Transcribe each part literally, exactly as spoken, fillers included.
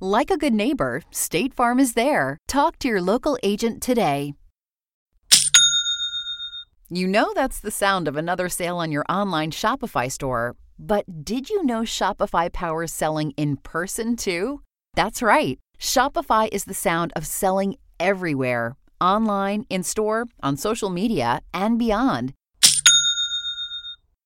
Like a good neighbor, State Farm is there. Talk to your local agent today. You know that's the sound of another sale on your online Shopify store. But did you know Shopify powers selling in person too? That's right. Shopify is the sound of selling everywhere. Online, in-store, on social media, and beyond.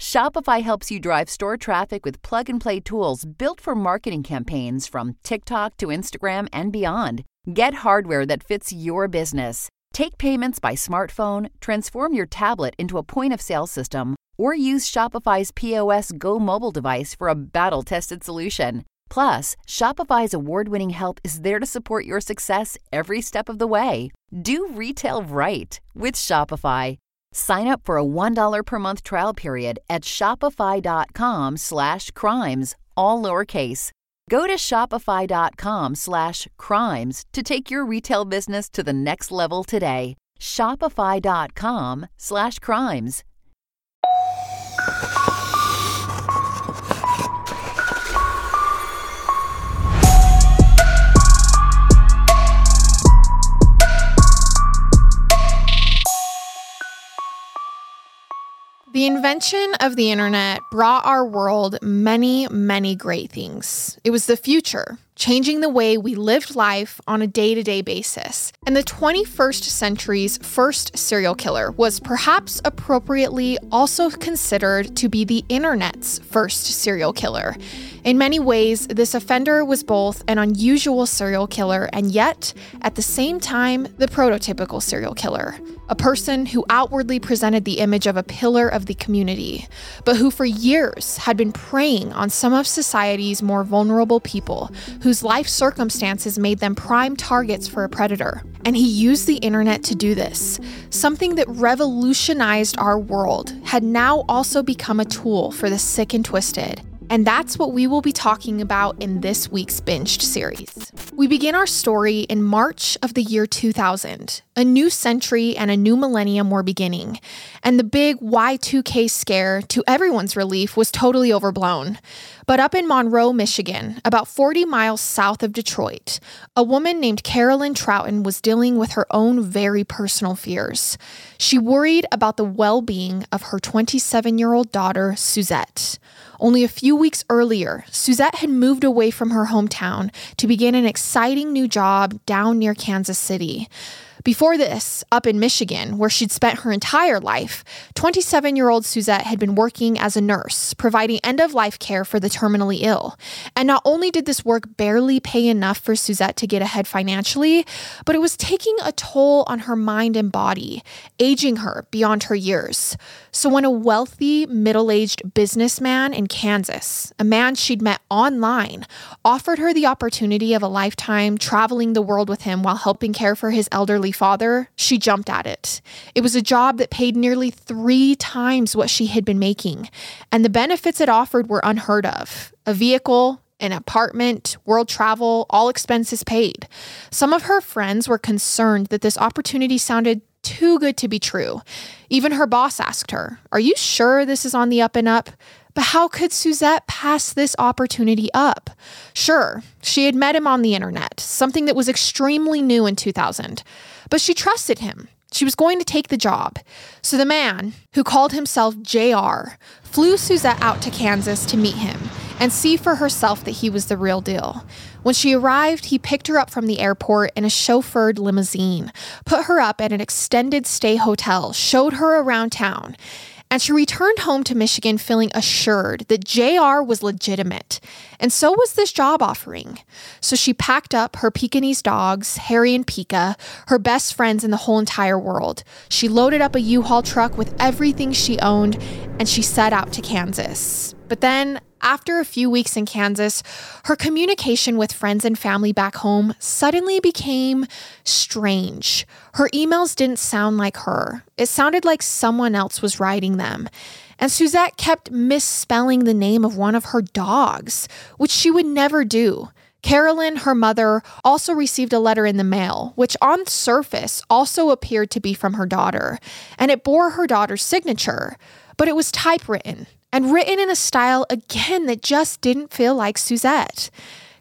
Shopify helps you drive store traffic with plug-and-play tools built for marketing campaigns from TikTok to Instagram and beyond. Get hardware that fits your business. Take payments by smartphone, transform your tablet into a point-of-sale system, or use Shopify's P O S Go mobile device for a battle-tested solution. Plus, Shopify's award-winning help is there to support your success every step of the way. Do retail right with Shopify. Sign up for a one dollar per month trial period at shopify.com slash crimes, all lowercase. Go to shopify.com slash crimes to take your retail business to the next level today. Shopify.com slash crimes. The invention of the internet brought our world many, many great things. It was the future, changing the way we lived life on a day-to-day basis. And the twenty-first century's first serial killer was perhaps appropriately also considered to be the internet's first serial killer. In many ways, this offender was both an unusual serial killer and yet, at the same time, the prototypical serial killer. A person who outwardly presented the image of a pillar of the community, but who for years had been preying on some of society's more vulnerable people, whose life circumstances made them prime targets for a predator. And he used the internet to do this. Something that revolutionized our world had now also become a tool for the sick and twisted. And that's what we will be talking about in this week's Binged series. We begin our story in March of the year two thousand. A new century and a new millennium were beginning. And the big Y two K scare, to everyone's relief, was totally overblown. But up in Monroe, Michigan, about forty miles south of Detroit, a woman named Carolyn Trouten was dealing with her own very personal fears. She worried about the well-being of her twenty-seven-year-old daughter, Suzette. Only a few weeks earlier, Suzette had moved away from her hometown to begin an exciting new job down near Kansas City. Before this, up in Michigan, where she'd spent her entire life, twenty-seven-year-old Suzette had been working as a nurse, providing end-of-life care for the terminally ill. And not only did this work barely pay enough for Suzette to get ahead financially, but it was taking a toll on her mind and body, aging her beyond her years. So when a wealthy, middle-aged businessman in Kansas, a man she'd met online, offered her the opportunity of a lifetime traveling the world with him while helping care for his elderly father, she jumped at it. It was a job that paid nearly three times what she had been making, and the benefits it offered were unheard of. A vehicle, an apartment, world travel, all expenses paid. Some of her friends were concerned that this opportunity sounded too good to be true. Even her boss asked her, "Are you sure this is on the up and up?" But how could Suzette pass this opportunity up? Sure, she had met him on the internet, something that was extremely new in two thousand, but she trusted him. She was going to take the job. So the man, who called himself J R, flew Suzette out to Kansas to meet him and see for herself that he was the real deal. When she arrived, he picked her up from the airport in a chauffeured limousine, put her up at an extended stay hotel, showed her around town, and she returned home to Michigan feeling assured that J R was legitimate, and so was this job offering. So she packed up her Pekingese dogs, Harry and Pika, her best friends in the whole entire world. She loaded up a U-Haul truck with everything she owned, and she set out to Kansas. But then, after a few weeks in Kansas, her communication with friends and family back home suddenly became strange. Her emails didn't sound like her. It sounded like someone else was writing them. And Suzette kept misspelling the name of one of her dogs, which she would never do. Carolyn, her mother, also received a letter in the mail, which on surface also appeared to be from her daughter, and it bore her daughter's signature, but it was typewritten. And written in a style, again, that just didn't feel like Suzette.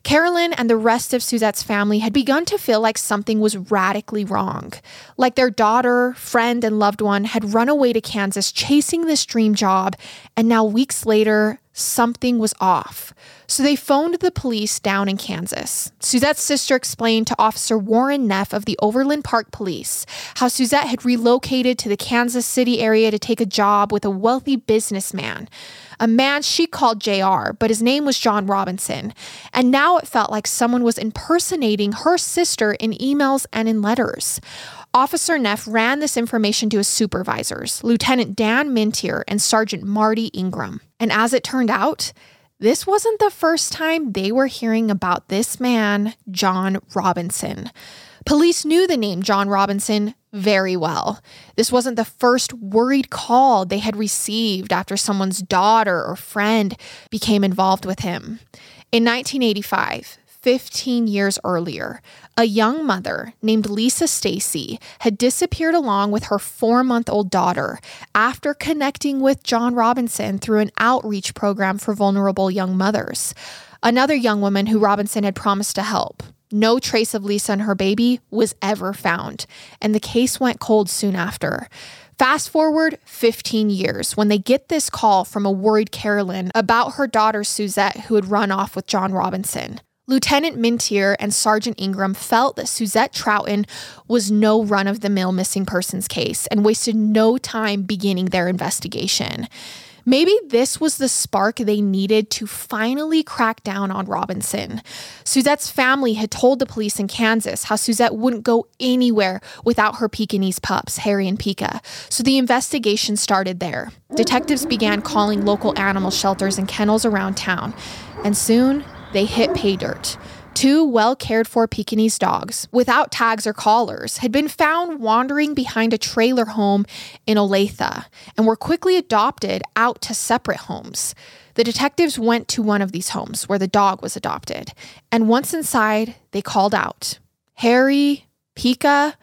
Carolyn and the rest of Suzette's family had begun to feel like something was radically wrong. Like their daughter, friend, and loved one had run away to Kansas chasing this dream job, and now weeks later, something was off. So they phoned the police down in Kansas. Suzette's sister explained to Officer Warren Neff of the Overland Park Police how Suzette had relocated to the Kansas City area to take a job with a wealthy businessman, a man she called J R, but his name was John Robinson. And now it felt like someone was impersonating her sister in emails and in letters. Officer Neff ran this information to his supervisors, Lieutenant Dan Mintier and Sergeant Marty Ingram. And as it turned out, this wasn't the first time they were hearing about this man, John Robinson. Police knew the name John Robinson very well. This wasn't the first worried call they had received after someone's daughter or friend became involved with him. In nineteen eighty-five, fifteen years earlier, a young mother named Lisa Stacy had disappeared along with her four-month-old daughter after connecting with John Robinson through an outreach program for vulnerable young mothers, another young woman who Robinson had promised to help. No trace of Lisa and her baby was ever found, and the case went cold soon after. Fast forward fifteen years when they get this call from a worried Carolyn about her daughter Suzette, who had run off with John Robinson. Lieutenant Mintier and Sergeant Ingram felt that Suzette Troughton was no run-of-the-mill missing persons case and wasted no time beginning their investigation. Maybe this was the spark they needed to finally crack down on Robinson. Suzette's family had told the police in Kansas how Suzette wouldn't go anywhere without her Pekingese pups, Harry and Pika. So the investigation started there. Detectives began calling local animal shelters and kennels around town, and soon they hit pay dirt. Two well-cared-for Pekingese dogs, without tags or collars, had been found wandering behind a trailer home in Olathe and were quickly adopted out to separate homes. The detectives went to one of these homes where the dog was adopted, and once inside, they called out, "Harry, Pika."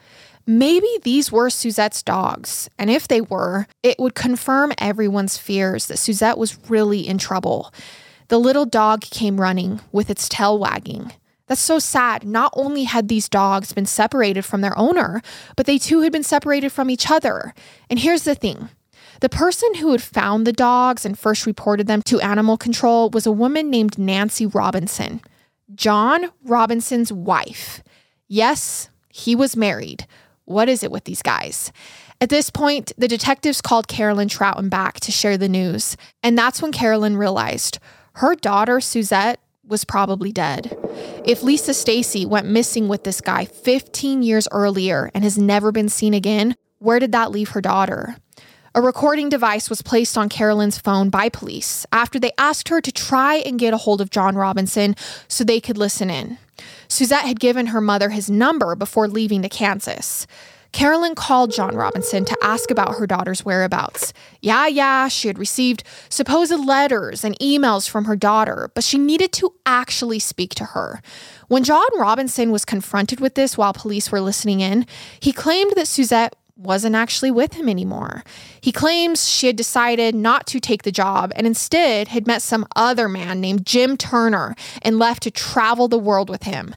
Maybe these were Suzette's dogs, and if they were, it would confirm everyone's fears that Suzette was really in trouble. The little dog came running with its tail wagging. That's so sad. Not only had these dogs been separated from their owner, but they too had been separated from each other. And here's the thing. The person who had found the dogs and first reported them to animal control was a woman named Nancy Robinson, John Robinson's wife. Yes, he was married. What is it with these guys? At this point, the detectives called Carolyn Trouten back to share the news. And that's when Carolyn realized her daughter, Suzette, was probably dead. If Lisa Stacy went missing with this guy fifteen years earlier and has never been seen again, where did that leave her daughter? A recording device was placed on Carolyn's phone by police after they asked her to try and get a hold of John Robinson so they could listen in. Suzette had given her mother his number before leaving to Kansas. Carolyn called John Robinson to ask about her daughter's whereabouts. Yeah, yeah, she had received supposed letters and emails from her daughter, but she needed to actually speak to her. When John Robinson was confronted with this while police were listening in, he claimed that Suzette wasn't actually with him anymore. He claims she had decided not to take the job and instead had met some other man named Jim Turner and left to travel the world with him.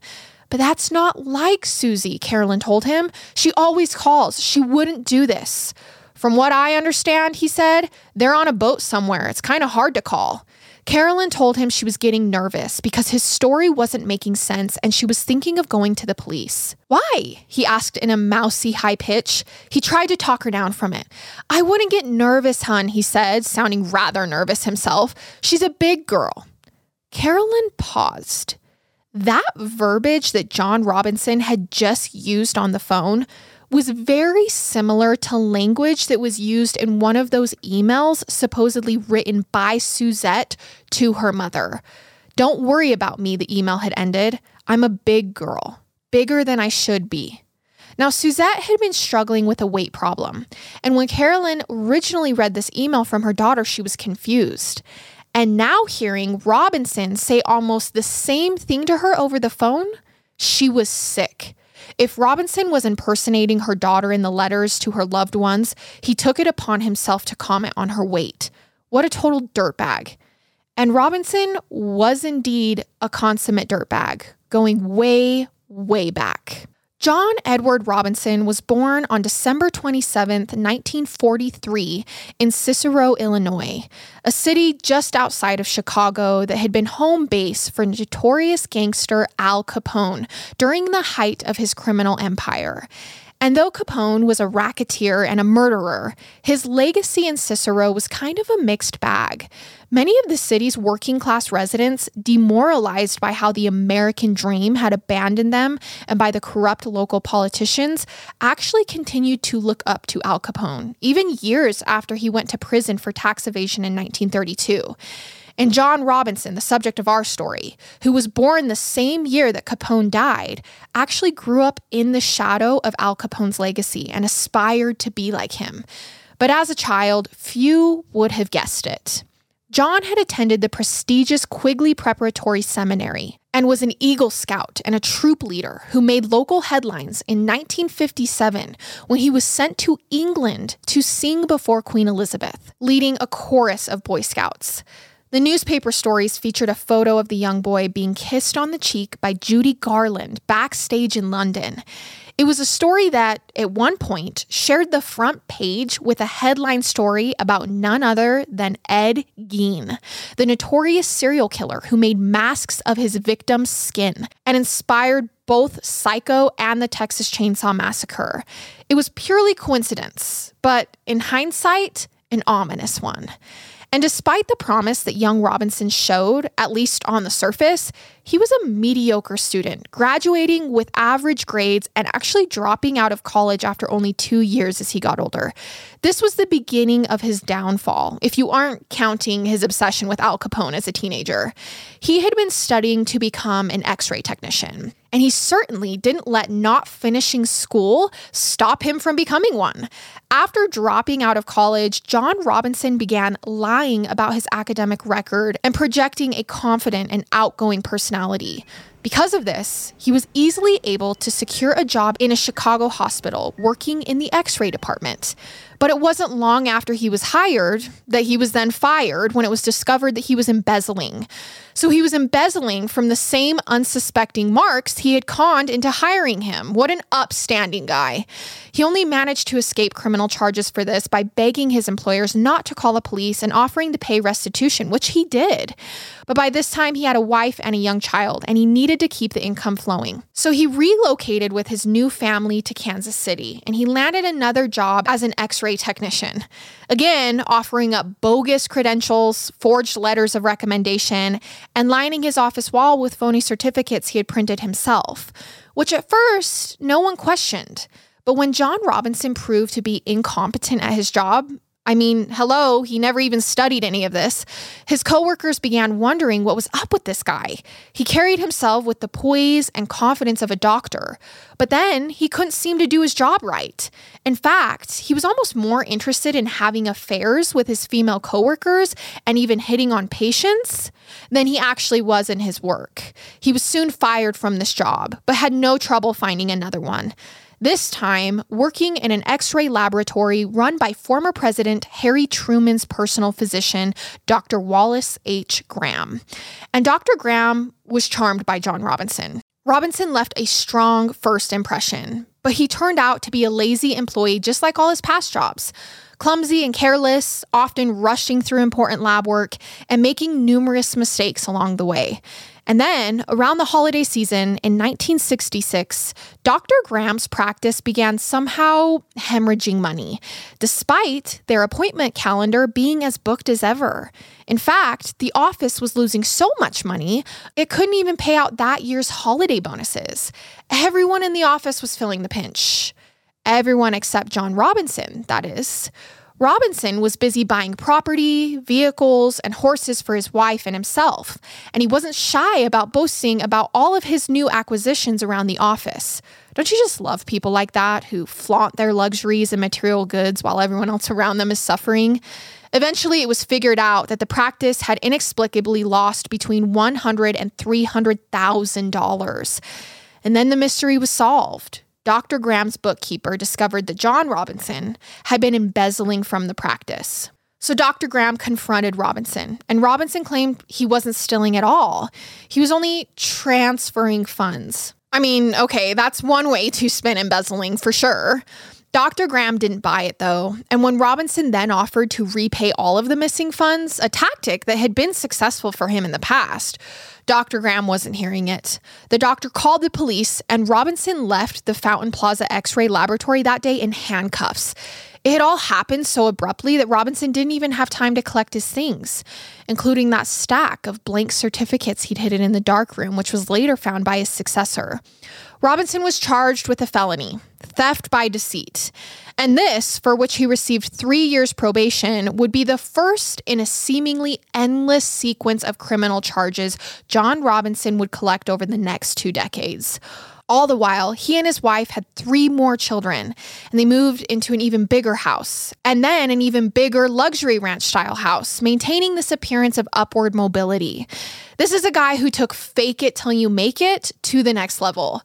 But that's not like Susie, Carolyn told him. She always calls. She wouldn't do this. From what I understand, he said, they're on a boat somewhere. It's kind of hard to call. Carolyn told him she was getting nervous because his story wasn't making sense and she was thinking of going to the police. Why? He asked in a mousy high pitch. He tried to talk her down from it. I wouldn't get nervous, hun, he said, sounding rather nervous himself. She's a big girl. Carolyn paused. That verbiage that John Robinson had just used on the phone was very similar to language that was used in one of those emails supposedly written by Suzette to her mother. Don't worry about me, the email had ended. I'm a big girl, bigger than I should be. Now, Suzette had been struggling with a weight problem, and when Carolyn originally read this email from her daughter, she was confused. And now hearing Robinson say almost the same thing to her over the phone, she was sick. If Robinson was impersonating her daughter in the letters to her loved ones, he took it upon himself to comment on her weight. What a total dirtbag. And Robinson was indeed a consummate dirtbag, going way, way back. John Edward Robinson was born on December twenty-seventh, nineteen forty-three, in Cicero, Illinois, a city just outside of Chicago that had been home base for notorious gangster Al Capone during the height of his criminal empire. And though Capone was a racketeer and a murderer, his legacy in Cicero was kind of a mixed bag. Many of the city's working-class residents, demoralized by how the American dream had abandoned them and by the corrupt local politicians, actually continued to look up to Al Capone, even years after he went to prison for tax evasion in nineteen thirty-two. And John Robinson, the subject of our story, who was born the same year that Capone died, actually grew up in the shadow of Al Capone's legacy and aspired to be like him. But as a child, few would have guessed it. John had attended the prestigious Quigley Preparatory Seminary and was an Eagle Scout and a troop leader who made local headlines in nineteen fifty-seven when he was sent to England to sing before Queen Elizabeth, leading a chorus of Boy Scouts. The newspaper stories featured a photo of the young boy being kissed on the cheek by Judy Garland backstage in London. It was a story that, at one point, shared the front page with a headline story about none other than Ed Gein, the notorious serial killer who made masks of his victims' skin and inspired both Psycho and the Texas Chainsaw Massacre. It was purely coincidence, but in hindsight, an ominous one. And despite the promise that young Robinson showed, at least on the surface, he was a mediocre student, graduating with average grades and actually dropping out of college after only two years as he got older. This was the beginning of his downfall, if you aren't counting his obsession with Al Capone as a teenager. He had been studying to become an X-ray technician, and he certainly didn't let not finishing school stop him from becoming one. After dropping out of college, John Robinson began lying about his academic record and projecting a confident and outgoing personality. Because of this, he was easily able to secure a job in a Chicago hospital working in the X-ray department. But it wasn't long after he was hired that he was then fired when it was discovered that he was embezzling. So he was embezzling from the same unsuspecting marks he had conned into hiring him. What an upstanding guy. He only managed to escape criminal charges for this by begging his employers not to call the police and offering to pay restitution, which he did. But by this time, he had a wife and a young child, and he needed to keep the income flowing. So he relocated with his new family to Kansas City, and he landed another job as an X-ray technician. Again, offering up bogus credentials, forged letters of recommendation, and lining his office wall with phony certificates he had printed himself, which at first no one questioned. But when John Robinson proved to be incompetent at his job, I mean, hello, he never even studied any of this, his coworkers began wondering what was up with this guy. He carried himself with the poise and confidence of a doctor, but then he couldn't seem to do his job right. In fact, he was almost more interested in having affairs with his female coworkers and even hitting on patients than he actually was in his work. He was soon fired from this job, but had no trouble finding another one. This time, working in an X-ray laboratory run by former President Harry Truman's personal physician, Doctor Wallace H. Graham. And Doctor Graham was charmed by John Robinson. Robinson left a strong first impression, but he turned out to be a lazy employee just like all his past jobs. clumsy and careless, often rushing through important lab work and making numerous mistakes along the way. And then, around the holiday season in nineteen sixty-six, Doctor Graham's practice began somehow hemorrhaging money, despite their appointment calendar being as booked as ever. In fact, the office was losing so much money, it couldn't even pay out that year's holiday bonuses. Everyone in the office was feeling the pinch. Everyone except John Robinson, that is. Robinson was busy buying property, vehicles, and horses for his wife and himself, and he wasn't shy about boasting about all of his new acquisitions around the office. Don't you just love people like that who flaunt their luxuries and material goods while everyone else around them is suffering? Eventually, it was figured out that the practice had inexplicably lost between one hundred thousand dollars and three hundred thousand dollars. And then the mystery was solved. Doctor Graham's bookkeeper discovered that John Robinson had been embezzling from the practice. So Doctor Graham confronted Robinson, and Robinson claimed he wasn't stealing at all. He was only transferring funds. I mean, okay, that's one way to spin embezzling for sure. Doctor Graham didn't buy it, though, and when Robinson then offered to repay all of the missing funds, a tactic that had been successful for him in the past, Doctor Graham wasn't hearing it. The doctor called the police, and Robinson left the Fountain Plaza X-ray laboratory that day in handcuffs. It had all happened so abruptly that Robinson didn't even have time to collect his things, including that stack of blank certificates he'd hidden in the darkroom, which was later found by his successor. Robinson was charged with a felony, theft by deceit, and this, for which he received three years probation, would be the first in a seemingly endless sequence of criminal charges John Robinson would collect over the next two decades. All the while, he and his wife had three more children, and they moved into an even bigger house, and then an even bigger luxury ranch-style house, maintaining this appearance of upward mobility. This is a guy who took fake it till you make it to the next level.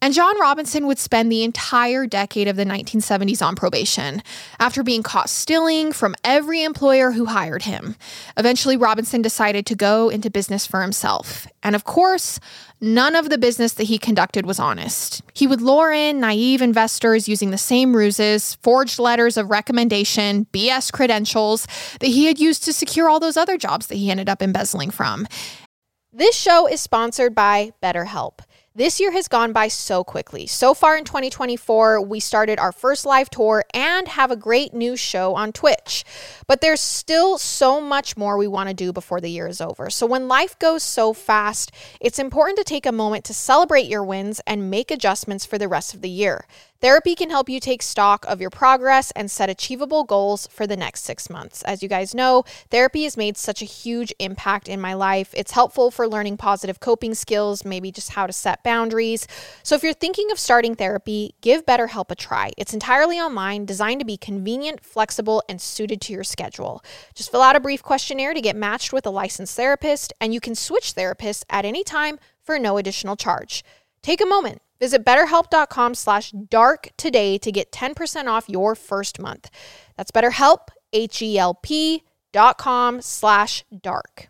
And John Robinson would spend the entire decade of the nineteen seventies on probation, after being caught stealing from every employer who hired him. Eventually, Robinson decided to go into business for himself. And of course, none of the business that he conducted was honest. He would lure in naive investors using the same ruses, forged letters of recommendation, B S credentials that he had used to secure all those other jobs that he ended up embezzling from. This show is sponsored by BetterHelp. This year has gone by so quickly. So far in twenty twenty-four, we started our first live tour and have a great new show on Twitch. But there's still so much more we want to do before the year is over. So when life goes so fast, it's important to take a moment to celebrate your wins and make adjustments for the rest of the year. Therapy can help you take stock of your progress and set achievable goals for the next six months. As you guys know, therapy has made such a huge impact in my life. It's helpful for learning positive coping skills, maybe just how to set boundaries. So if you're thinking of starting therapy, give BetterHelp a try. It's entirely online, designed to be convenient, flexible, and suited to your schedule. Just fill out a brief questionnaire to get matched with a licensed therapist, and you can switch therapists at any time for no additional charge. Take a moment. Visit betterhelp.com slash dark today to get ten percent off your first month. That's BetterHelp, H-E-L-P dot com slash dark.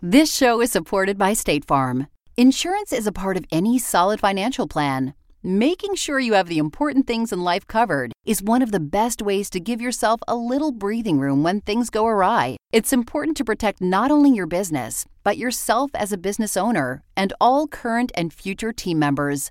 This show is supported by State Farm. Insurance is a part of any solid financial plan. Making sure you have the important things in life covered is one of the best ways to give yourself a little breathing room when things go awry. It's important to protect not only your business, but yourself as a business owner and all current and future team members.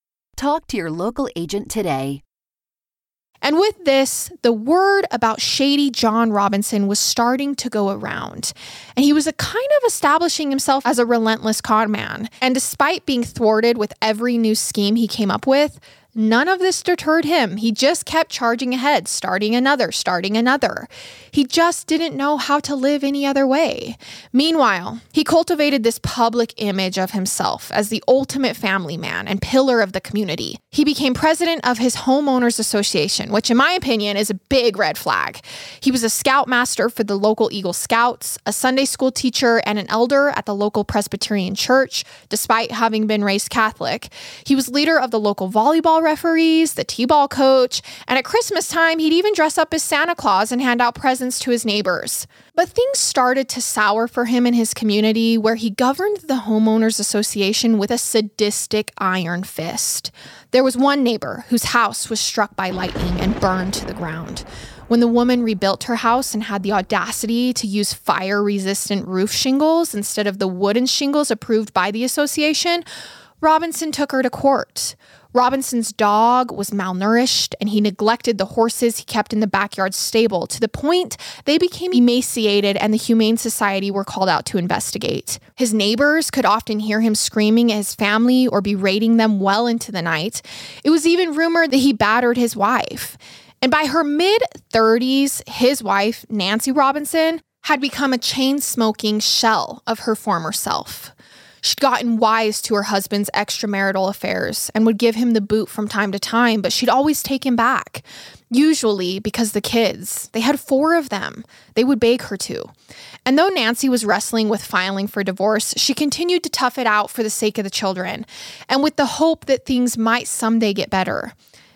Talk to your local agent today. And with this, the word about shady John Robinson was starting to go around, and he was a kind of establishing himself as a relentless con man. And despite being thwarted with every new scheme he came up with, None of this deterred him. He just kept charging ahead, starting another, starting another. He just didn't know how to live any other way. Meanwhile, he cultivated this public image of himself as the ultimate family man and pillar of the community. He became president of his homeowners association, which in my opinion is a big red flag. He was a scoutmaster for the local Eagle Scouts, a Sunday school teacher, and an elder at the local Presbyterian church, despite having been raised Catholic. He was leader of the local volleyball referees, the t-ball coach, and at Christmas time, he'd even dress up as Santa Claus and hand out presents to his neighbors. But things started to sour for him in his community, where he governed the homeowners association with a sadistic iron fist. There was one neighbor whose house was struck by lightning and burned to the ground. When the woman rebuilt her house and had the audacity to use fire-resistant roof shingles instead of the wooden shingles approved by the association, Robinson took her to court. Robinson's dog was malnourished, and he neglected the horses he kept in the backyard stable to the point they became emaciated and the Humane Society were called out to investigate. His neighbors could often hear him screaming at his family or berating them well into the night. It was even rumored that he battered his wife. And by her mid-thirties, his wife, Nancy Robinson, had become a chain-smoking shell of her former self. She'd gotten wise to her husband's extramarital affairs and would give him the boot from time to time, but she'd always take him back, usually because the kids, they had four of them, they would beg her to. And though Nancy was wrestling with filing for divorce, she continued to tough it out for the sake of the children and with the hope that things might someday get better.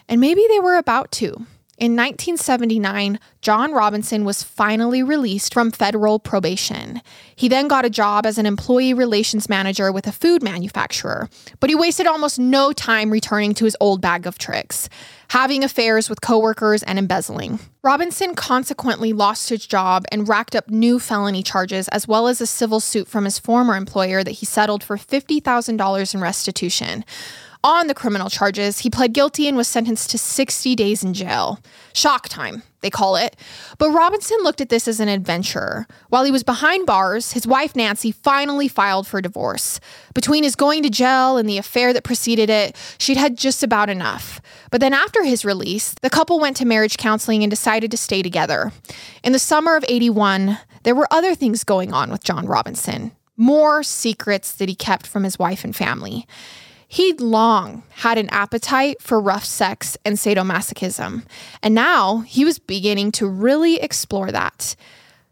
And maybe they were about to. In nineteen seventy-nine, John Robinson was finally released from federal probation. He then got a job as an employee relations manager with a food manufacturer, but he wasted almost no time returning to his old bag of tricks, having affairs with coworkers and embezzling. Robinson consequently lost his job and racked up new felony charges, as well as a civil suit from his former employer that he settled for fifty thousand dollars in restitution. On the criminal charges, he pled guilty and was sentenced to sixty days in jail. Shock time, they call it. But Robinson looked at this as an adventure. While he was behind bars, his wife Nancy finally filed for divorce. Between his going to jail and the affair that preceded it, she'd had just about enough. But then after his release, the couple went to marriage counseling and decided to stay together. In the summer of eighty-one, there were other things going on with John Robinson. More secrets that he kept from his wife and family. He'd long had an appetite for rough sex and sadomasochism, and now he was beginning to really explore that.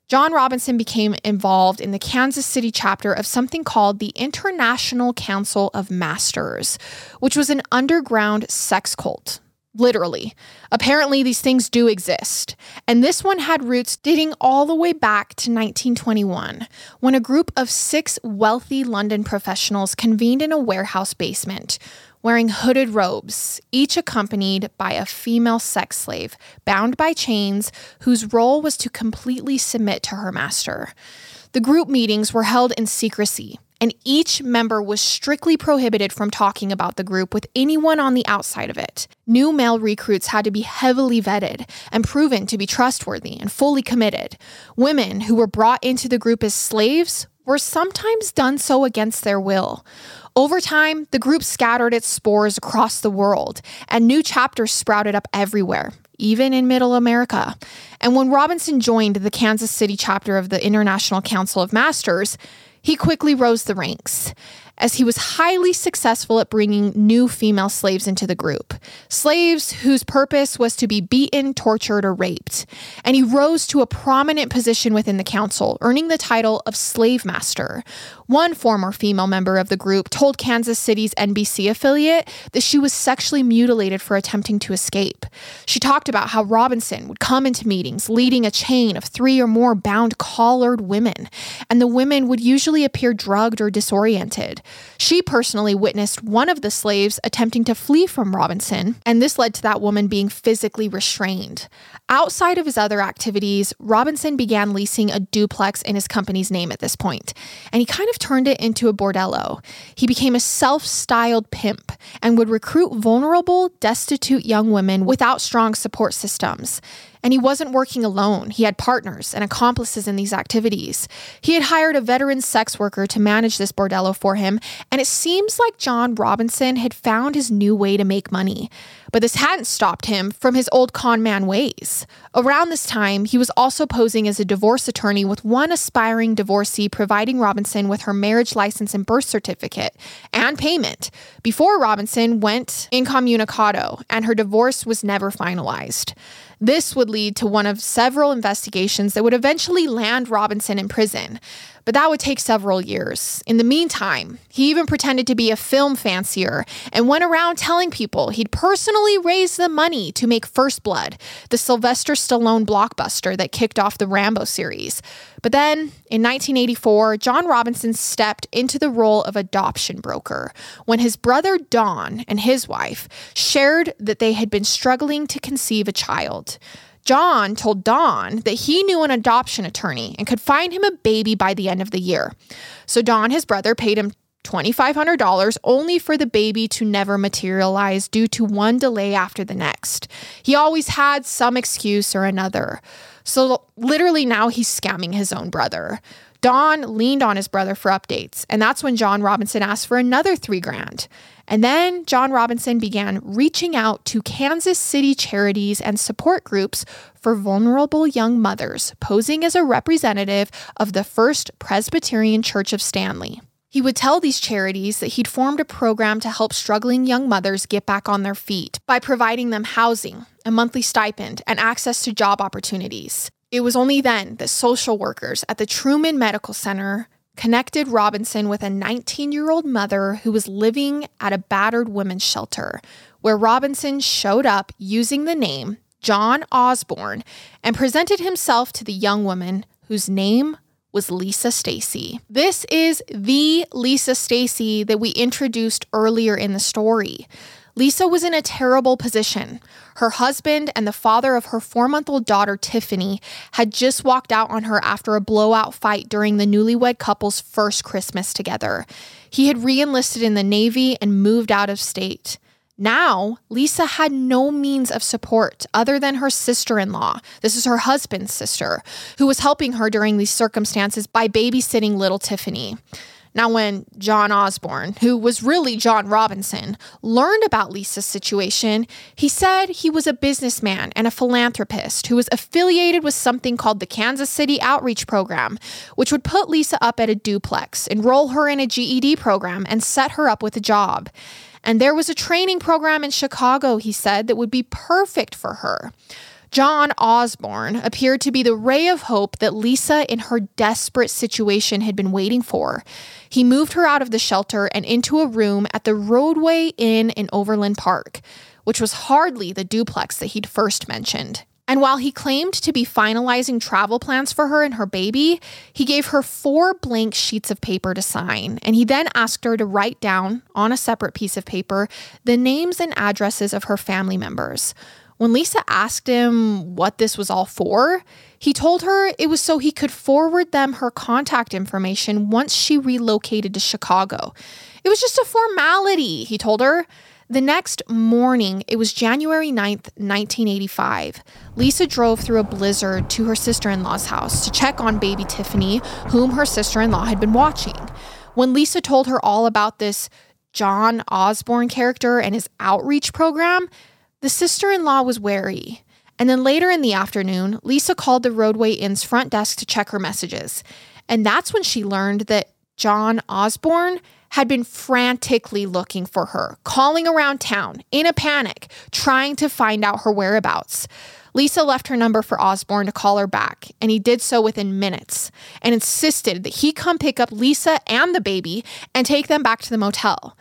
John Robinson became involved in the Kansas City chapter of something called the International Council of Masters, which was an underground sex cult. Literally. Apparently, these things do exist. And this one had roots dating all the way back to nineteen twenty-one, when a group of six wealthy London professionals convened in a warehouse basement, wearing hooded robes, each accompanied by a female sex slave bound by chains whose role was to completely submit to her master. The group meetings were held in secrecy, and each member was strictly prohibited from talking about the group with anyone on the outside of it. New male recruits had to be heavily vetted and proven to be trustworthy and fully committed. Women who were brought into the group as slaves were sometimes done so against their will. Over time, the group scattered its spores across the world, and new chapters sprouted up everywhere, even in Middle America. And when Robinson joined the Kansas City chapter of the International Council of Masters, he quickly rose the ranks, as he was highly successful at bringing new female slaves into the group, slaves whose purpose was to be beaten, tortured, or raped. And he rose to a prominent position within the council, earning the title of slave master. One former female member of the group told Kansas City's N B C affiliate that she was sexually mutilated for attempting to escape. She talked about how Robinson would come into meetings leading a chain of three or more bound collared women, and the women would usually appear drugged or disoriented. She personally witnessed one of the slaves attempting to flee from Robinson, and this led to that woman being physically restrained. Outside of his other activities, Robinson began leasing a duplex in his company's name at this point, and he kind of turned it into a bordello. He became a self-styled pimp and would recruit vulnerable, destitute young women without strong support systems. And he wasn't working alone. He had partners and accomplices in these activities. He had hired a veteran sex worker to manage this bordello for him, and it seems like John Robinson had found his new way to make money. But this hadn't stopped him from his old con man ways. Around this time, he was also posing as a divorce attorney with one aspiring divorcee providing Robinson with her marriage license and birth certificate and payment before Robinson went incommunicado and her divorce was never finalized. This would lead to one of several investigations that would eventually land Robinson in prison, but that would take several years. In the meantime, he even pretended to be a film fancier and went around telling people he'd personally raised the money to make First Blood, the Sylvester Stallone blockbuster that kicked off the Rambo series. But then, in nineteen eighty-four, John Robinson stepped into the role of adoption broker when his brother Don and his wife shared that they had been struggling to conceive a child. John told Don that he knew an adoption attorney and could find him a baby by the end of the year. So Don, his brother, paid him two thousand five hundred dollars only for the baby to never materialize due to one delay after the next. He always had some excuse or another. So literally now he's scamming his own brother. Don leaned on his brother for updates, and that's when John Robinson asked for another three grand. And then John Robinson began reaching out to Kansas City charities and support groups for vulnerable young mothers, posing as a representative of the First Presbyterian Church of Stanley. He would tell these charities that he'd formed a program to help struggling young mothers get back on their feet by providing them housing, a monthly stipend, and access to job opportunities. It was only then that social workers at the Truman Medical Center connected Robinson with a nineteen-year-old mother who was living at a battered women's shelter, where Robinson showed up using the name John Osborne and presented himself to the young woman whose name was Lisa Stacy. This is the Lisa Stacy that we introduced earlier in the story. Lisa was in a terrible position. Her husband and the father of her four-month-old daughter, Tiffany, had just walked out on her after a blowout fight during the newlywed couple's first Christmas together. He had re-enlisted in the Navy and moved out of state. Now, Lisa had no means of support other than her sister-in-law. This is her husband's sister, who was helping her during these circumstances by babysitting little Tiffany. Now, when John Osborne, who was really John Robinson, learned about Lisa's situation, he said he was a businessman and a philanthropist who was affiliated with something called the Kansas City Outreach Program, which would put Lisa up at a duplex, enroll her in a G E D program, and set her up with a job. And there was a training program in Chicago, he said, that would be perfect for her. John Osborne appeared to be the ray of hope that Lisa in her desperate situation had been waiting for. He moved her out of the shelter and into a room at the Roadway Inn in Overland Park, which was hardly the duplex that he'd first mentioned. And while he claimed to be finalizing travel plans for her and her baby, he gave her four blank sheets of paper to sign, and he then asked her to write down, on a separate piece of paper, the names and addresses of her family members. When Lisa asked him what this was all for, he told her it was so he could forward them her contact information once she relocated to Chicago. It was just a formality, he told her. The next morning, it was January ninth, nineteen eighty-five. Lisa drove through a blizzard to her sister-in-law's house to check on baby Tiffany, whom her sister-in-law had been watching. When Lisa told her all about this John Osborne character and his outreach program, the sister-in-law was wary. And then later in the afternoon, Lisa called the Roadway Inn's front desk to check her messages. And that's when she learned that John Osborne had been frantically looking for her, calling around town in a panic, trying to find out her whereabouts. Lisa left her number for Osborne to call her back, and he did so within minutes and insisted that he come pick up Lisa and the baby and take them back to the motel.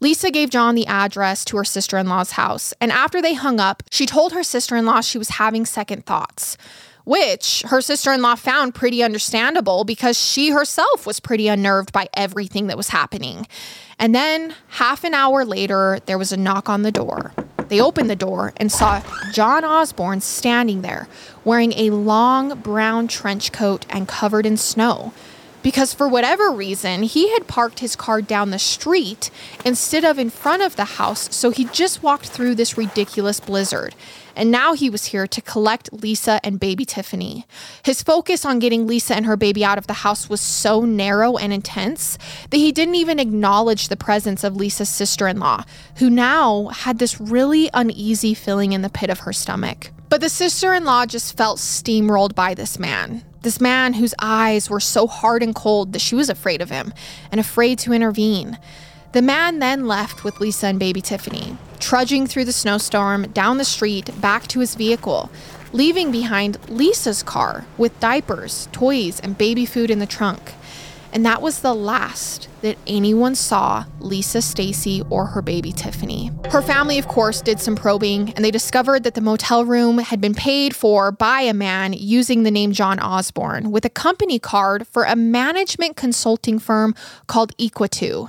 Lisa gave John the address to her sister-in-law's house, and after they hung up, she told her sister-in-law she was having second thoughts, which her sister-in-law found pretty understandable because she herself was pretty unnerved by everything that was happening. And then, half an hour later, there was a knock on the door. They opened the door and saw John Osborne standing there, wearing a long brown trench coat and covered in snow. because for whatever reason, he had parked his car down the street instead of in front of the house, so he just walked through this ridiculous blizzard. And now he was here to collect Lisa and baby Tiffany. His focus on getting Lisa and her baby out of the house was so narrow and intense that he didn't even acknowledge the presence of Lisa's sister-in-law, who now had this really uneasy feeling in the pit of her stomach. But the sister-in-law just felt steamrolled by this man. This man whose eyes were so hard and cold that she was afraid of him and afraid to intervene. The man then left with Lisa and baby Tiffany, trudging through the snowstorm, down the street, back to his vehicle, leaving behind Lisa's car with diapers, toys, and baby food in the trunk. And that was the last that anyone saw Lisa Stacy or her baby Tiffany. Her family, of course, did some probing, and they discovered that the motel room had been paid for by a man using the name John Osborne with a company card for a management consulting firm called Equitu.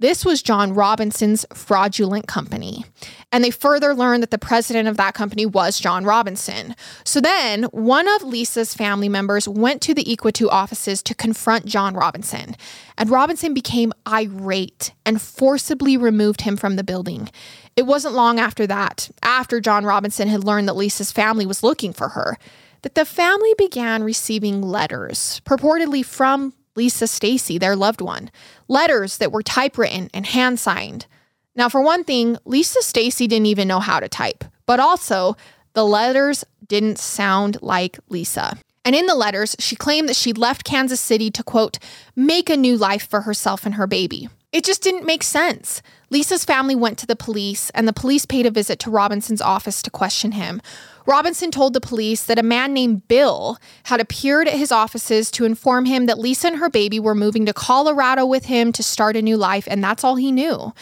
This was John Robinson's fraudulent company. And they further learned that the president of that company was John Robinson. So then one of Lisa's family members went to the Equitu offices to confront John Robinson. And Robinson became irate and forcibly removed him from the building. It wasn't long after that, after John Robinson had learned that Lisa's family was looking for her, that the family began receiving letters, purportedly from Lisa Stacy, their loved one, letters that were typewritten and hand-signed. Now, for one thing, Lisa Stacy didn't even know how to type, but also the letters didn't sound like Lisa. And in the letters, she claimed that she'd left Kansas City to, quote, make a new life for herself and her baby. It just didn't make sense. Lisa's family went to the police, and the police paid a visit to Robinson's office to question him. Robinson told the police that a man named Bill had appeared at his offices to inform him that Lisa and her baby were moving to Colorado with him to start a new life, and that's all he knew.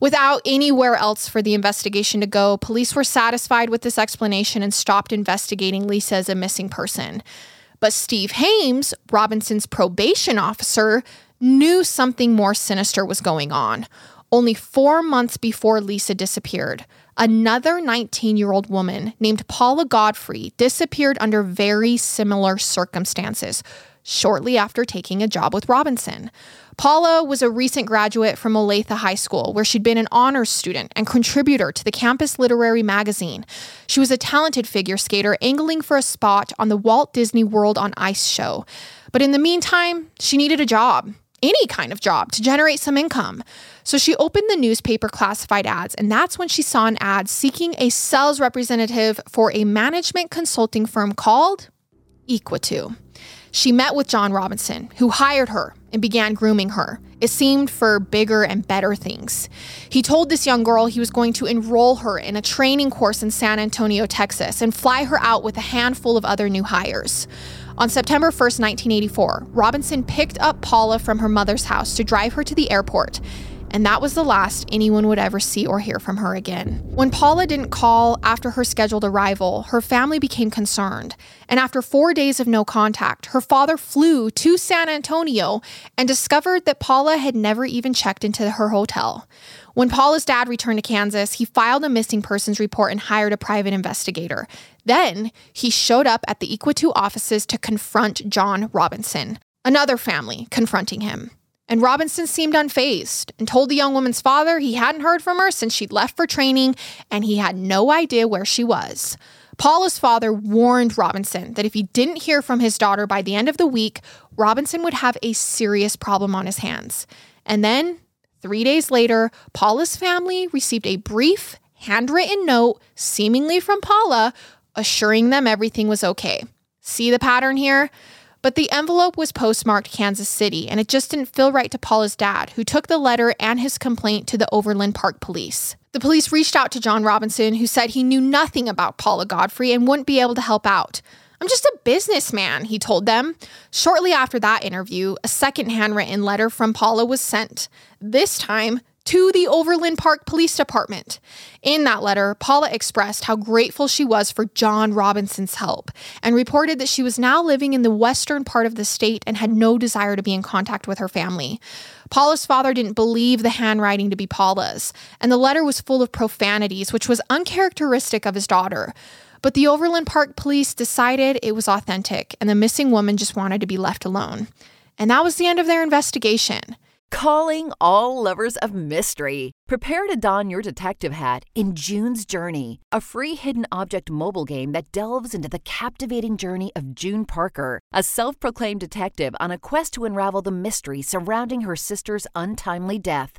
Without anywhere else for the investigation to go, police were satisfied with this explanation and stopped investigating Lisa as a missing person. But Steve Haymes, Robinson's probation officer, knew something more sinister was going on. Only four months before Lisa disappeared, another nineteen-year-old woman named Paula Godfrey disappeared under very similar circumstances shortly after taking a job with Robinson. Paula was a recent graduate from Olathe High School, where she'd been an honors student and contributor to the campus literary magazine. She was a talented figure skater angling for a spot on the Walt Disney World on Ice show. But in the meantime, she needed a job, any kind of job, to generate some income. So she opened the newspaper classified ads, and that's when she saw an ad seeking a sales representative for a management consulting firm called Equitu. She met with John Robinson, who hired her and began grooming her. It seemed for bigger and better things. He told this young girl he was going to enroll her in a training course in San Antonio, Texas, and fly her out with a handful of other new hires. On September first, nineteen eighty-four, Robinson picked up Paula from her mother's house to drive her to the airport. And that was the last anyone would ever see or hear from her again. When Paula didn't call after her scheduled arrival, her family became concerned. And after four days of no contact, her father flew to San Antonio and discovered that Paula had never even checked into her hotel. When Paula's dad returned to Kansas, he filed a missing persons report and hired a private investigator. Then he showed up at the Equitu offices to confront John Robinson, another family confronting him. And Robinson seemed unfazed and told the young woman's father he hadn't heard from her since she'd left for training and he had no idea where she was. Paula's father warned Robinson that if he didn't hear from his daughter by the end of the week, Robinson would have a serious problem on his hands. And then, three days later, Paula's family received a brief, handwritten note, seemingly from Paula, assuring them everything was okay. See the pattern here? But the envelope was postmarked Kansas City, and it just didn't feel right to Paula's dad, who took the letter and his complaint to the Overland Park police. The police reached out to John Robinson, who said he knew nothing about Paula Godfrey and wouldn't be able to help out. I'm just a businessman, he told them. Shortly after that interview, a second handwritten letter from Paula was sent, this time to the Overland Park Police Department. In that letter, Paula expressed how grateful she was for John Robinson's help and reported that she was now living in the western part of the state and had no desire to be in contact with her family. Paula's father didn't believe the handwriting to be Paula's, and the letter was full of profanities, which was uncharacteristic of his daughter. But the Overland Park police decided it was authentic, and the missing woman just wanted to be left alone. And that was the end of their investigation. Calling all lovers of mystery. Prepare to don your detective hat in June's Journey, a free hidden object mobile game that delves into the captivating journey of June Parker, a self-proclaimed detective on a quest to unravel the mystery surrounding her sister's untimely death.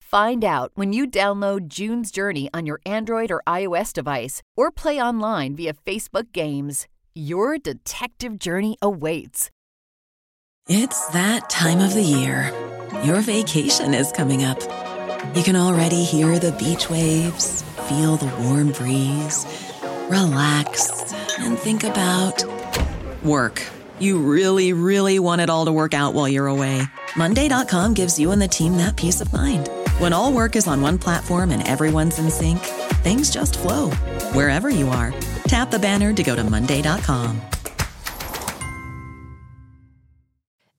Find out when you download June's Journey on your Android or iOS device, or play online via Facebook Games. Your detective journey awaits. It's that time of the year. Your vacation is coming up. You can already hear the beach waves, feel the warm breeze, relax, and think about work. You really, really want it all to work out while you're away. Monday dot com gives you and the team that peace of mind. When all work is on one platform and everyone's in sync, things just flow. Wherever you are, tap the banner to go to Monday dot com.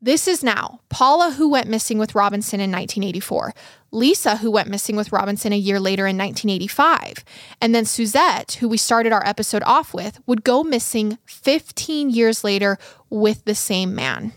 This is now Paula, who went missing with Robinson in nineteen eighty-four, Lisa, who went missing with Robinson a year later in nineteen eighty-five, and then Suzette, who we started our episode off with, would go missing fifteen years later with the same man.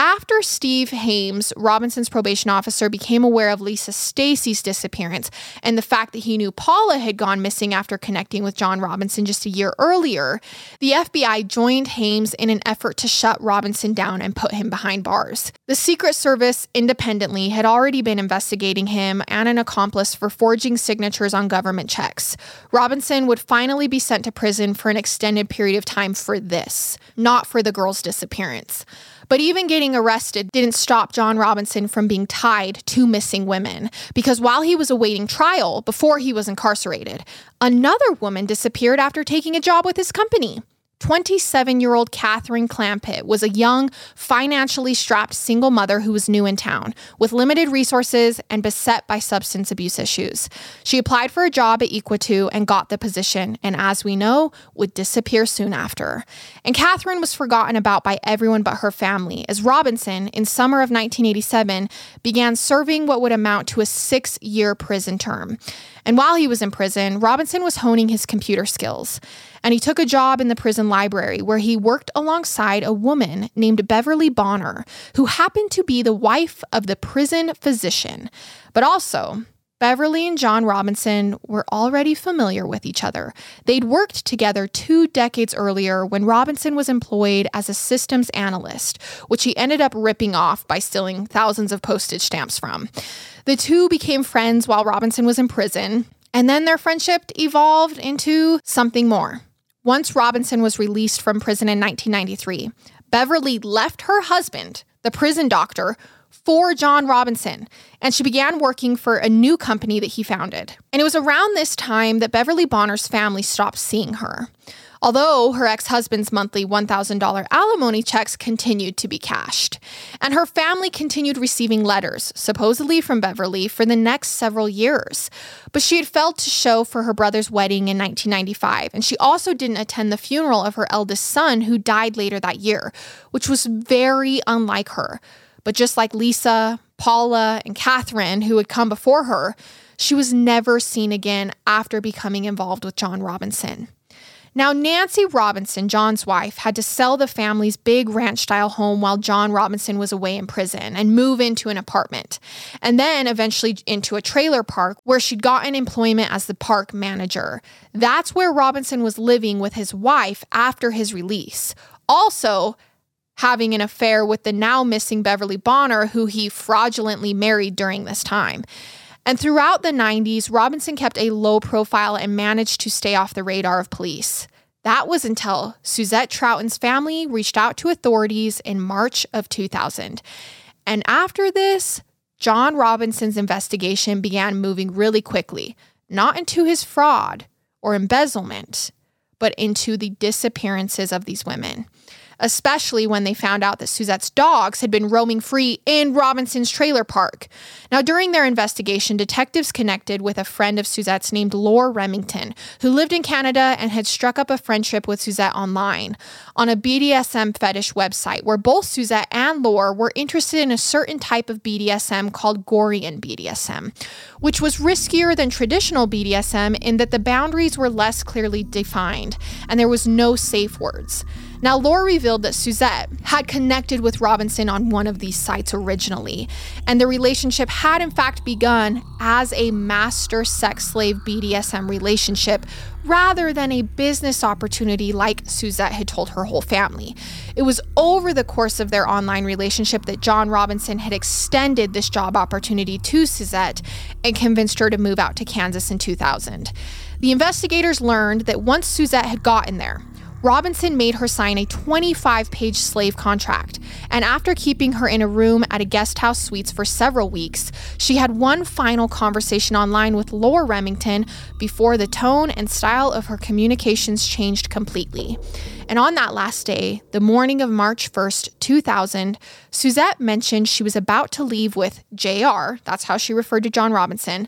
After Steve Haymes, Robinson's probation officer, became aware of Lisa Stacy's disappearance and the fact that he knew Paula had gone missing after connecting with John Robinson just a year earlier, the F B I joined Haymes in an effort to shut Robinson down and put him behind bars. The Secret Service independently had already been investigating him and an accomplice for forging signatures on government checks. Robinson would finally be sent to prison for an extended period of time for this, not for the girl's disappearance. But even getting arrested didn't stop John Robinson from being tied to missing women, because while he was awaiting trial, before he was incarcerated, another woman disappeared after taking a job with his company. twenty-seven-year-old Catherine Clampitt was a young, financially strapped single mother who was new in town, with limited resources and beset by substance abuse issues. She applied for a job at Equitu and got the position, and as we know, would disappear soon after. And Catherine was forgotten about by everyone but her family, as Robinson, in summer of nineteen eighty-seven, began serving what would amount to a six-year prison term. And while he was in prison, Robinson was honing his computer skills, and he took a job in the prison library where he worked alongside a woman named Beverly Bonner, who happened to be the wife of the prison physician. But also, Beverly and John Robinson were already familiar with each other. They'd worked together two decades earlier when Robinson was employed as a systems analyst, which he ended up ripping off by stealing thousands of postage stamps from. The two became friends while Robinson was in prison, and then their friendship evolved into something more. Once Robinson was released from prison in nineteen ninety-three, Beverly left her husband, the prison doctor, for John Robinson, and she began working for a new company that he founded. And it was around this time that Beverly Bonner's family stopped seeing her, although her ex-husband's monthly one thousand dollars alimony checks continued to be cashed. And her family continued receiving letters, supposedly from Beverly, for the next several years. But she had failed to show for her brother's wedding in nineteen ninety-five, and she also didn't attend the funeral of her eldest son, who died later that year, which was very unlike her. But just like Lisa, Paula, and Catherine, who had come before her, she was never seen again after becoming involved with John Robinson. Now, Nancy Robinson, John's wife, had to sell the family's big ranch-style home while John Robinson was away in prison and move into an apartment, and then eventually into a trailer park where she'd gotten employment as the park manager. That's where Robinson was living with his wife after his release, also having an affair with the now-missing Beverly Bonner, who he fraudulently married during this time. And throughout the nineties, Robinson kept a low profile and managed to stay off the radar of police. That was until Suzette Troughton's family reached out to authorities in March of two thousand. And after this, John Robinson's investigation began moving really quickly, not into his fraud or embezzlement, but into the disappearances of these women. especially when they found out that Suzette's dogs had been roaming free in Robinson's trailer park. Now, during their investigation, detectives connected with a friend of Suzette's named Lore Remington, who lived in Canada and had struck up a friendship with Suzette online on a B D S M fetish website where both Suzette and Lore were interested in a certain type of B D S M called Gorian B D S M, which was riskier than traditional B D S M in that the boundaries were less clearly defined and there was no safe words. Now, Lore revealed that Suzette had connected with Robinson on one of these sites originally, and the relationship had in fact begun as a master sex slave B D S M relationship rather than a business opportunity like Suzette had told her whole family. It was over the course of their online relationship that John Robinson had extended this job opportunity to Suzette and convinced her to move out to Kansas in two thousand. The investigators learned that once Suzette had gotten there, Robinson made her sign a twenty-five page slave contract, and after keeping her in a room at a guest house suites for several weeks, she had one final conversation online with Lore Remington before the tone and style of her communications changed completely. And on that last day, the morning of March first, two thousand, Suzette mentioned she was about to leave with J R, that's how she referred to John Robinson,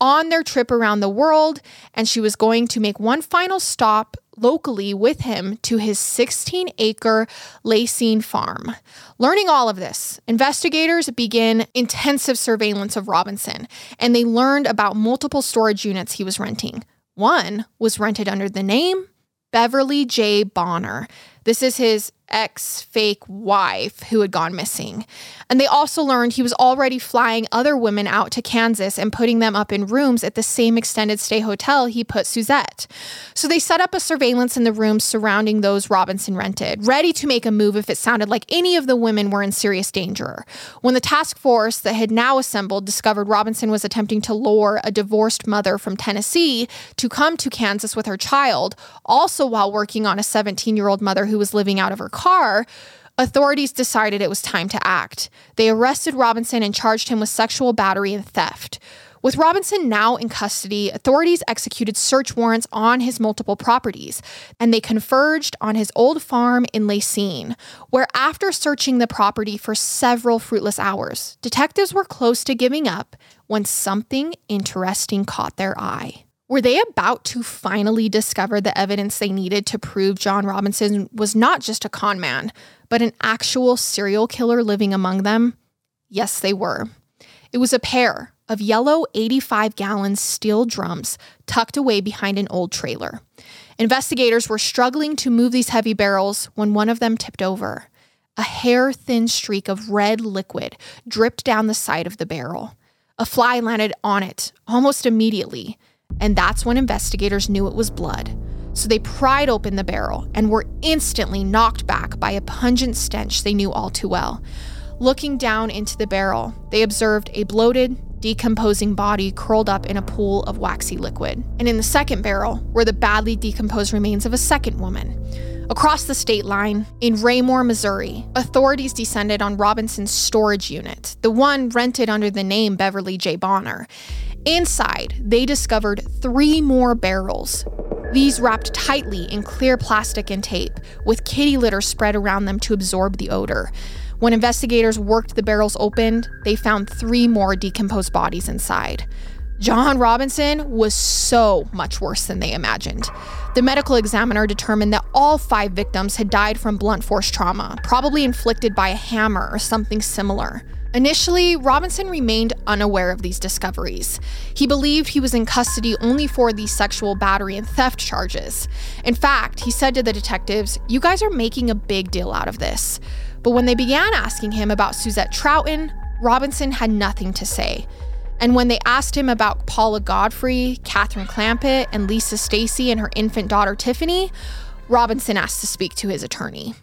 on their trip around the world, and she was going to make one final stop locally with him to his sixteen acre La Cygne farm. Learning all of this, investigators began intensive surveillance of Robinson, and they learned about multiple storage units he was renting. One was rented under the name Beverly J. Bonner. This is his ex-fake wife who had gone missing. And they also learned he was already flying other women out to Kansas and putting them up in rooms at the same extended stay hotel he put Suzette. So they set up a surveillance in the rooms surrounding those Robinson rented, ready to make a move if it sounded like any of the women were in serious danger. When the task force that had now assembled discovered Robinson was attempting to lure a divorced mother from Tennessee to come to Kansas with her child, also while working on a seventeen-year-old mother who was living out of her car, car, authorities decided it was time to act. They arrested Robinson and charged him with sexual battery and theft. With Robinson now in custody, authorities executed search warrants on his multiple properties, and they converged on his old farm in La Cygne, where after searching the property for several fruitless hours, detectives were close to giving up when something interesting caught their eye. Were they about to finally discover the evidence they needed to prove John Robinson was not just a con man, but an actual serial killer living among them? Yes, they were. It was a pair of yellow eighty-five gallon steel drums tucked away behind an old trailer. Investigators were struggling to move these heavy barrels when one of them tipped over. A hair-thin streak of red liquid dripped down the side of the barrel. A fly landed on it almost immediately. And that's when investigators knew it was blood. So they pried open the barrel and were instantly knocked back by a pungent stench they knew all too well. Looking down into the barrel, they observed a bloated, decomposing body curled up in a pool of waxy liquid. And in the second barrel were the badly decomposed remains of a second woman. Across the state line, in Raymore, Missouri, authorities descended on Robinson's storage unit, the one rented under the name Beverly J. Bonner. Inside, they discovered three more barrels. These wrapped tightly in clear plastic and tape, with kitty litter spread around them to absorb the odor. When investigators worked the barrels open, they found three more decomposed bodies inside. John Robinson was so much worse than they imagined. The medical examiner determined that all five victims had died from blunt force trauma, probably inflicted by a hammer or something similar. Initially, Robinson remained unaware of these discoveries. He believed he was in custody only for the sexual battery and theft charges. In fact, he said to the detectives, "You guys are making a big deal out of this." But when they began asking him about Suzette Troughton, Robinson had nothing to say. And when they asked him about Paula Godfrey, Catherine Clampitt, and Lisa Stacy and her infant daughter Tiffany, Robinson asked to speak to his attorney.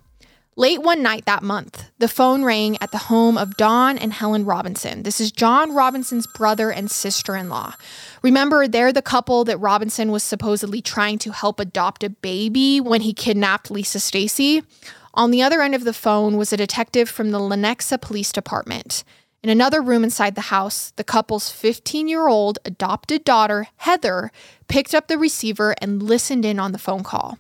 Late one night that month, the phone rang at the home of Don and Helen Robinson. This is John Robinson's brother and sister-in-law. Remember, they're the couple that Robinson was supposedly trying to help adopt a baby when he kidnapped Lisa Stacy. On the other end of the phone was a detective from the Lenexa Police Department. In another room inside the house, the couple's fifteen-year-old adopted daughter, Heather, picked up the receiver and listened in on the phone call.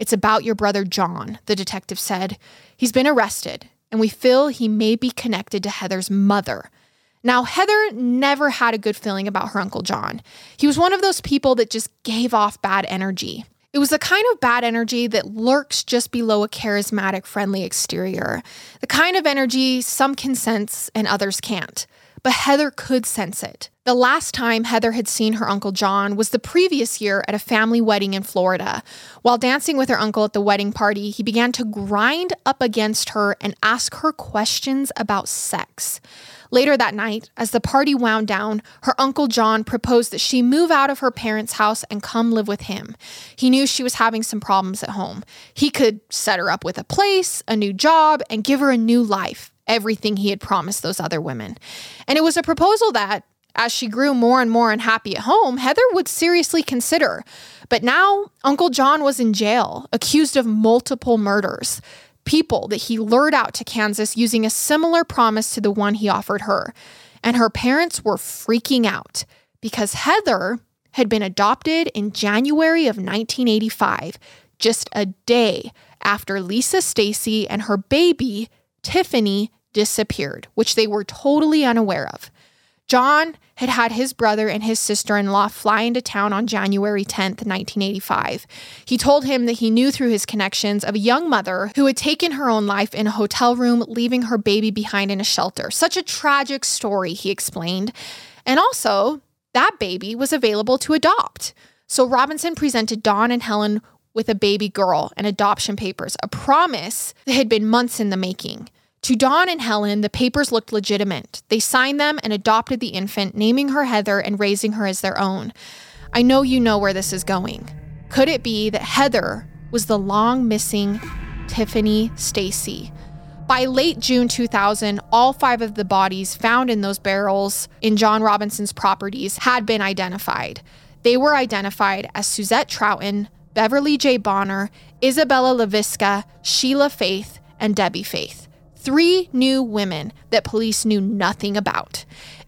It's about your brother John, the detective said. He's been arrested, and we feel he may be connected to Heather's mother. Now, Heather never had a good feeling about her Uncle John. He was one of those people that just gave off bad energy. It was the kind of bad energy that lurks just below a charismatic, friendly exterior. The kind of energy some can sense and others can't. But Heather could sense it. The last time Heather had seen her Uncle John was the previous year at a family wedding in Florida. While dancing with her uncle at the wedding party, he began to grind up against her and ask her questions about sex. Later that night, as the party wound down, her Uncle John proposed that she move out of her parents' house and come live with him. He knew she was having some problems at home. He could set her up with a place, a new job, and give her a new life, everything he had promised those other women. And it was a proposal that, as she grew more and more unhappy at home, Heather would seriously consider. But now, Uncle John was in jail, accused of multiple murders. People that he lured out to Kansas using a similar promise to the one he offered her. And her parents were freaking out because Heather had been adopted in January of nineteen eighty-five, just a day after Lisa Stacy and her baby, Tiffany, disappeared, which they were totally unaware of. John had had his brother and his sister-in-law fly into town on January tenth, nineteen eighty-five. He told him that he knew through his connections of a young mother who had taken her own life in a hotel room, leaving her baby behind in a shelter. Such a tragic story, he explained. And also, that baby was available to adopt. So Robinson presented Dawn and Helen with a baby girl and adoption papers, a promise that had been months in the making. To Dawn and Helen, the papers looked legitimate. They signed them and adopted the infant, naming her Heather and raising her as their own. I know you know where this is going. Could it be that Heather was the long-missing Tiffany Stacy? By late June two thousand, all five of the bodies found in those barrels in John Robinson's properties had been identified. They were identified as Suzette Troughton, Beverly J. Bonner, Izabela Lewicka, Sheila Faith, and Debbie Faith. Three new women that police knew nothing about.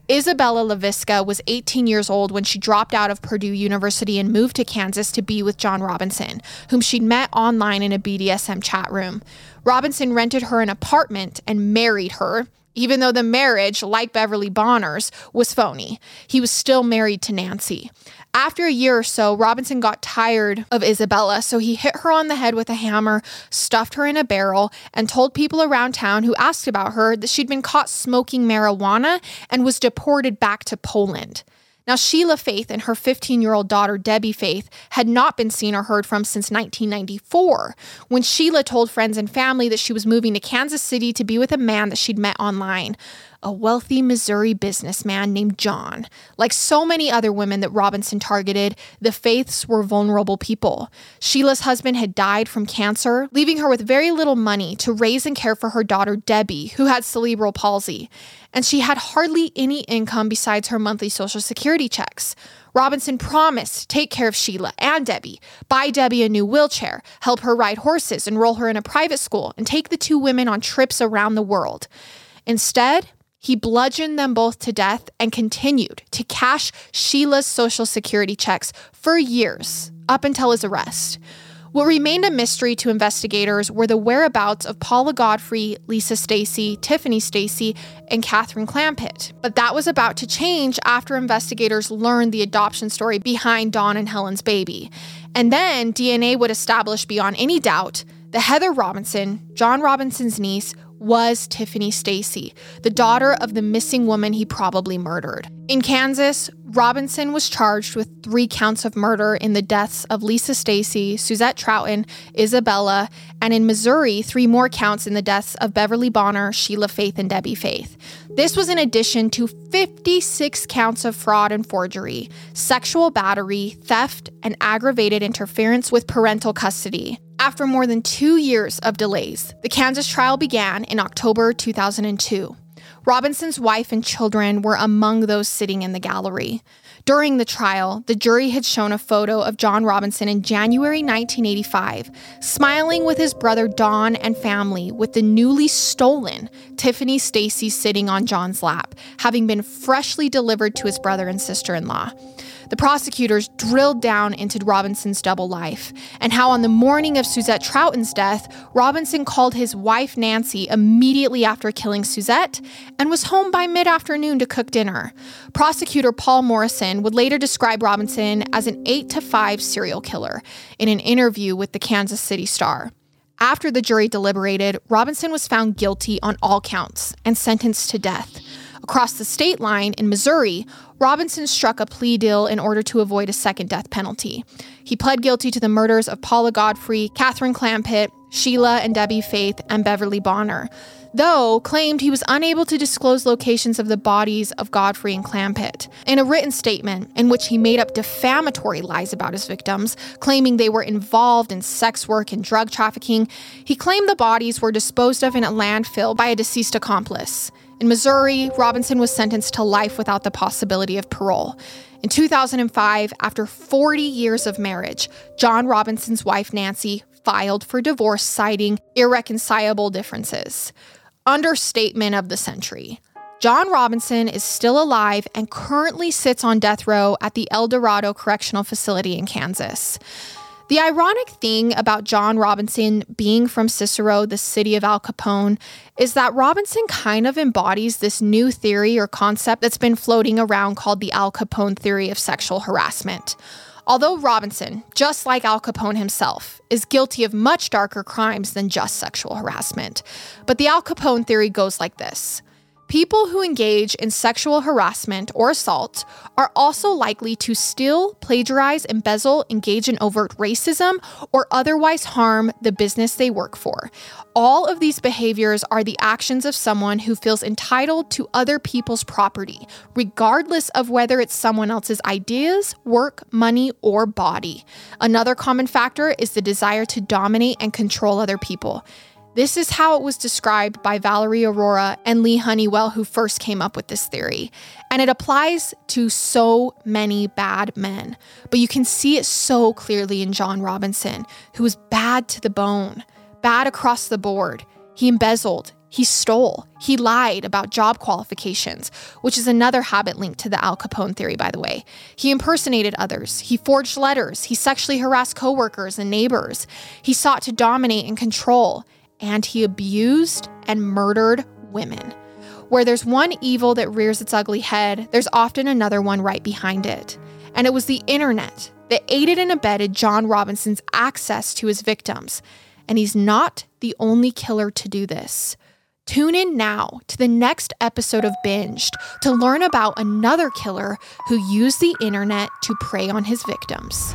Izabela Lewicka was eighteen years old when she dropped out of Purdue University and moved to Kansas to be with John Robinson, whom she'd met online in a B D S M chat room. Robinson rented her an apartment and married her, even though the marriage, like Beverly Bonner's, was phony. He was still married to Nancy. After a year or so, Robinson got tired of Izabela, so he hit her on the head with a hammer, stuffed her in a barrel, and told people around town who asked about her that she'd been caught smoking marijuana and was deported back to Poland. Now, Sheila Faith and her fifteen-year-old daughter, Debbie Faith, had not been seen or heard from since nineteen ninety-four, when Sheila told friends and family that she was moving to Kansas City to be with a man that she'd met online, a wealthy Missouri businessman named John. Like so many other women that Robinson targeted, the Faiths were vulnerable people. Sheila's husband had died from cancer, leaving her with very little money to raise and care for her daughter, Debbie, who had cerebral palsy. And she had hardly any income besides her monthly Social Security checks. Robinson promised to take care of Sheila and Debbie, buy Debbie a new wheelchair, help her ride horses, enroll her in a private school, and take the two women on trips around the world. Instead, he bludgeoned them both to death and continued to cash Sheila's Social Security checks for years, up until his arrest. What remained a mystery to investigators were the whereabouts of Paula Godfrey, Lisa Stacy, Tiffany Stacy, and Catherine Clampitt. But that was about to change after investigators learned the adoption story behind Dawn and Helen's baby. And then D N A would establish beyond any doubt that Heather Robinson, John Robinson's niece, was Tiffany Stacy, the daughter of the missing woman he probably murdered. In Kansas, Robinson was charged with three counts of murder in the deaths of Lisa Stacy, Suzette Troughton, Izabela, and in Missouri, three more counts in the deaths of Beverly Bonner, Sheila Faith, and Debbie Faith. This was in addition to fifty-six counts of fraud and forgery, sexual battery, theft, and aggravated interference with parental custody. After more than two years of delays, the Kansas trial began in October two thousand two. Robinson's wife and children were among those sitting in the gallery. During the trial, the jury had shown a photo of John Robinson in January nineteen eighty-five, smiling with his brother Don and family, with the newly stolen Tiffany Stacy sitting on John's lap, having been freshly delivered to his brother and sister-in-law. the prosecutors drilled down into Robinson's double life and how on the morning of Suzette Troughton's death, Robinson called his wife Nancy immediately after killing Suzette and was home by mid-afternoon to cook dinner. Prosecutor Paul Morrison would later describe Robinson as an eight to five serial killer in an interview with the Kansas City Star. After the jury deliberated, Robinson was found guilty on all counts and sentenced to death. Across the state line in Missouri, Robinson struck a plea deal in order to avoid a second death penalty. He pled guilty to the murders of Paula Godfrey, Catherine Clampitt, Sheila and Debbie Faith, and Beverly Bonner, though claimed he was unable to disclose locations of the bodies of Godfrey and Clampitt. In a written statement in which he made up defamatory lies about his victims, claiming they were involved in sex work and drug trafficking, he claimed the bodies were disposed of in a landfill by a deceased accomplice. In Missouri, Robinson was sentenced to life without the possibility of parole. In two thousand five, after forty years of marriage, John Robinson's wife, Nancy, filed for divorce, citing irreconcilable differences. Understatement of the century. John Robinson is still alive and currently sits on death row at the El Dorado Correctional Facility in Kansas. The ironic thing about John Robinson being from Cicero, the city of Al Capone, is that Robinson kind of embodies this new theory or concept that's been floating around called the Al Capone theory of sexual harassment. Although Robinson, just like Al Capone himself, is guilty of much darker crimes than just sexual harassment. But the Al Capone theory goes like this. People who engage in sexual harassment or assault are also likely to steal, plagiarize, embezzle, engage in overt racism, or otherwise harm the business they work for. All of these behaviors are the actions of someone who feels entitled to other people's property, regardless of whether it's someone else's ideas, work, money, or body. Another common factor is the desire to dominate and control other people. This is how it was described by Valerie Aurora and Lee Honeywell, who first came up with this theory. And it applies to so many bad men. But you can see it so clearly in John Robinson, who was bad to the bone, bad across the board. He embezzled, he stole, he lied about job qualifications, which is another habit linked to the Al Capone theory, by the way. He impersonated others, he forged letters, he sexually harassed coworkers and neighbors. He sought to dominate and control. And he abused and murdered women. Where there's one evil that rears its ugly head, there's often another one right behind it. And it was the internet that aided and abetted John Robinson's access to his victims. And he's not the only killer to do this. Tune in now to the next episode of Binged to learn about another killer who used the internet to prey on his victims.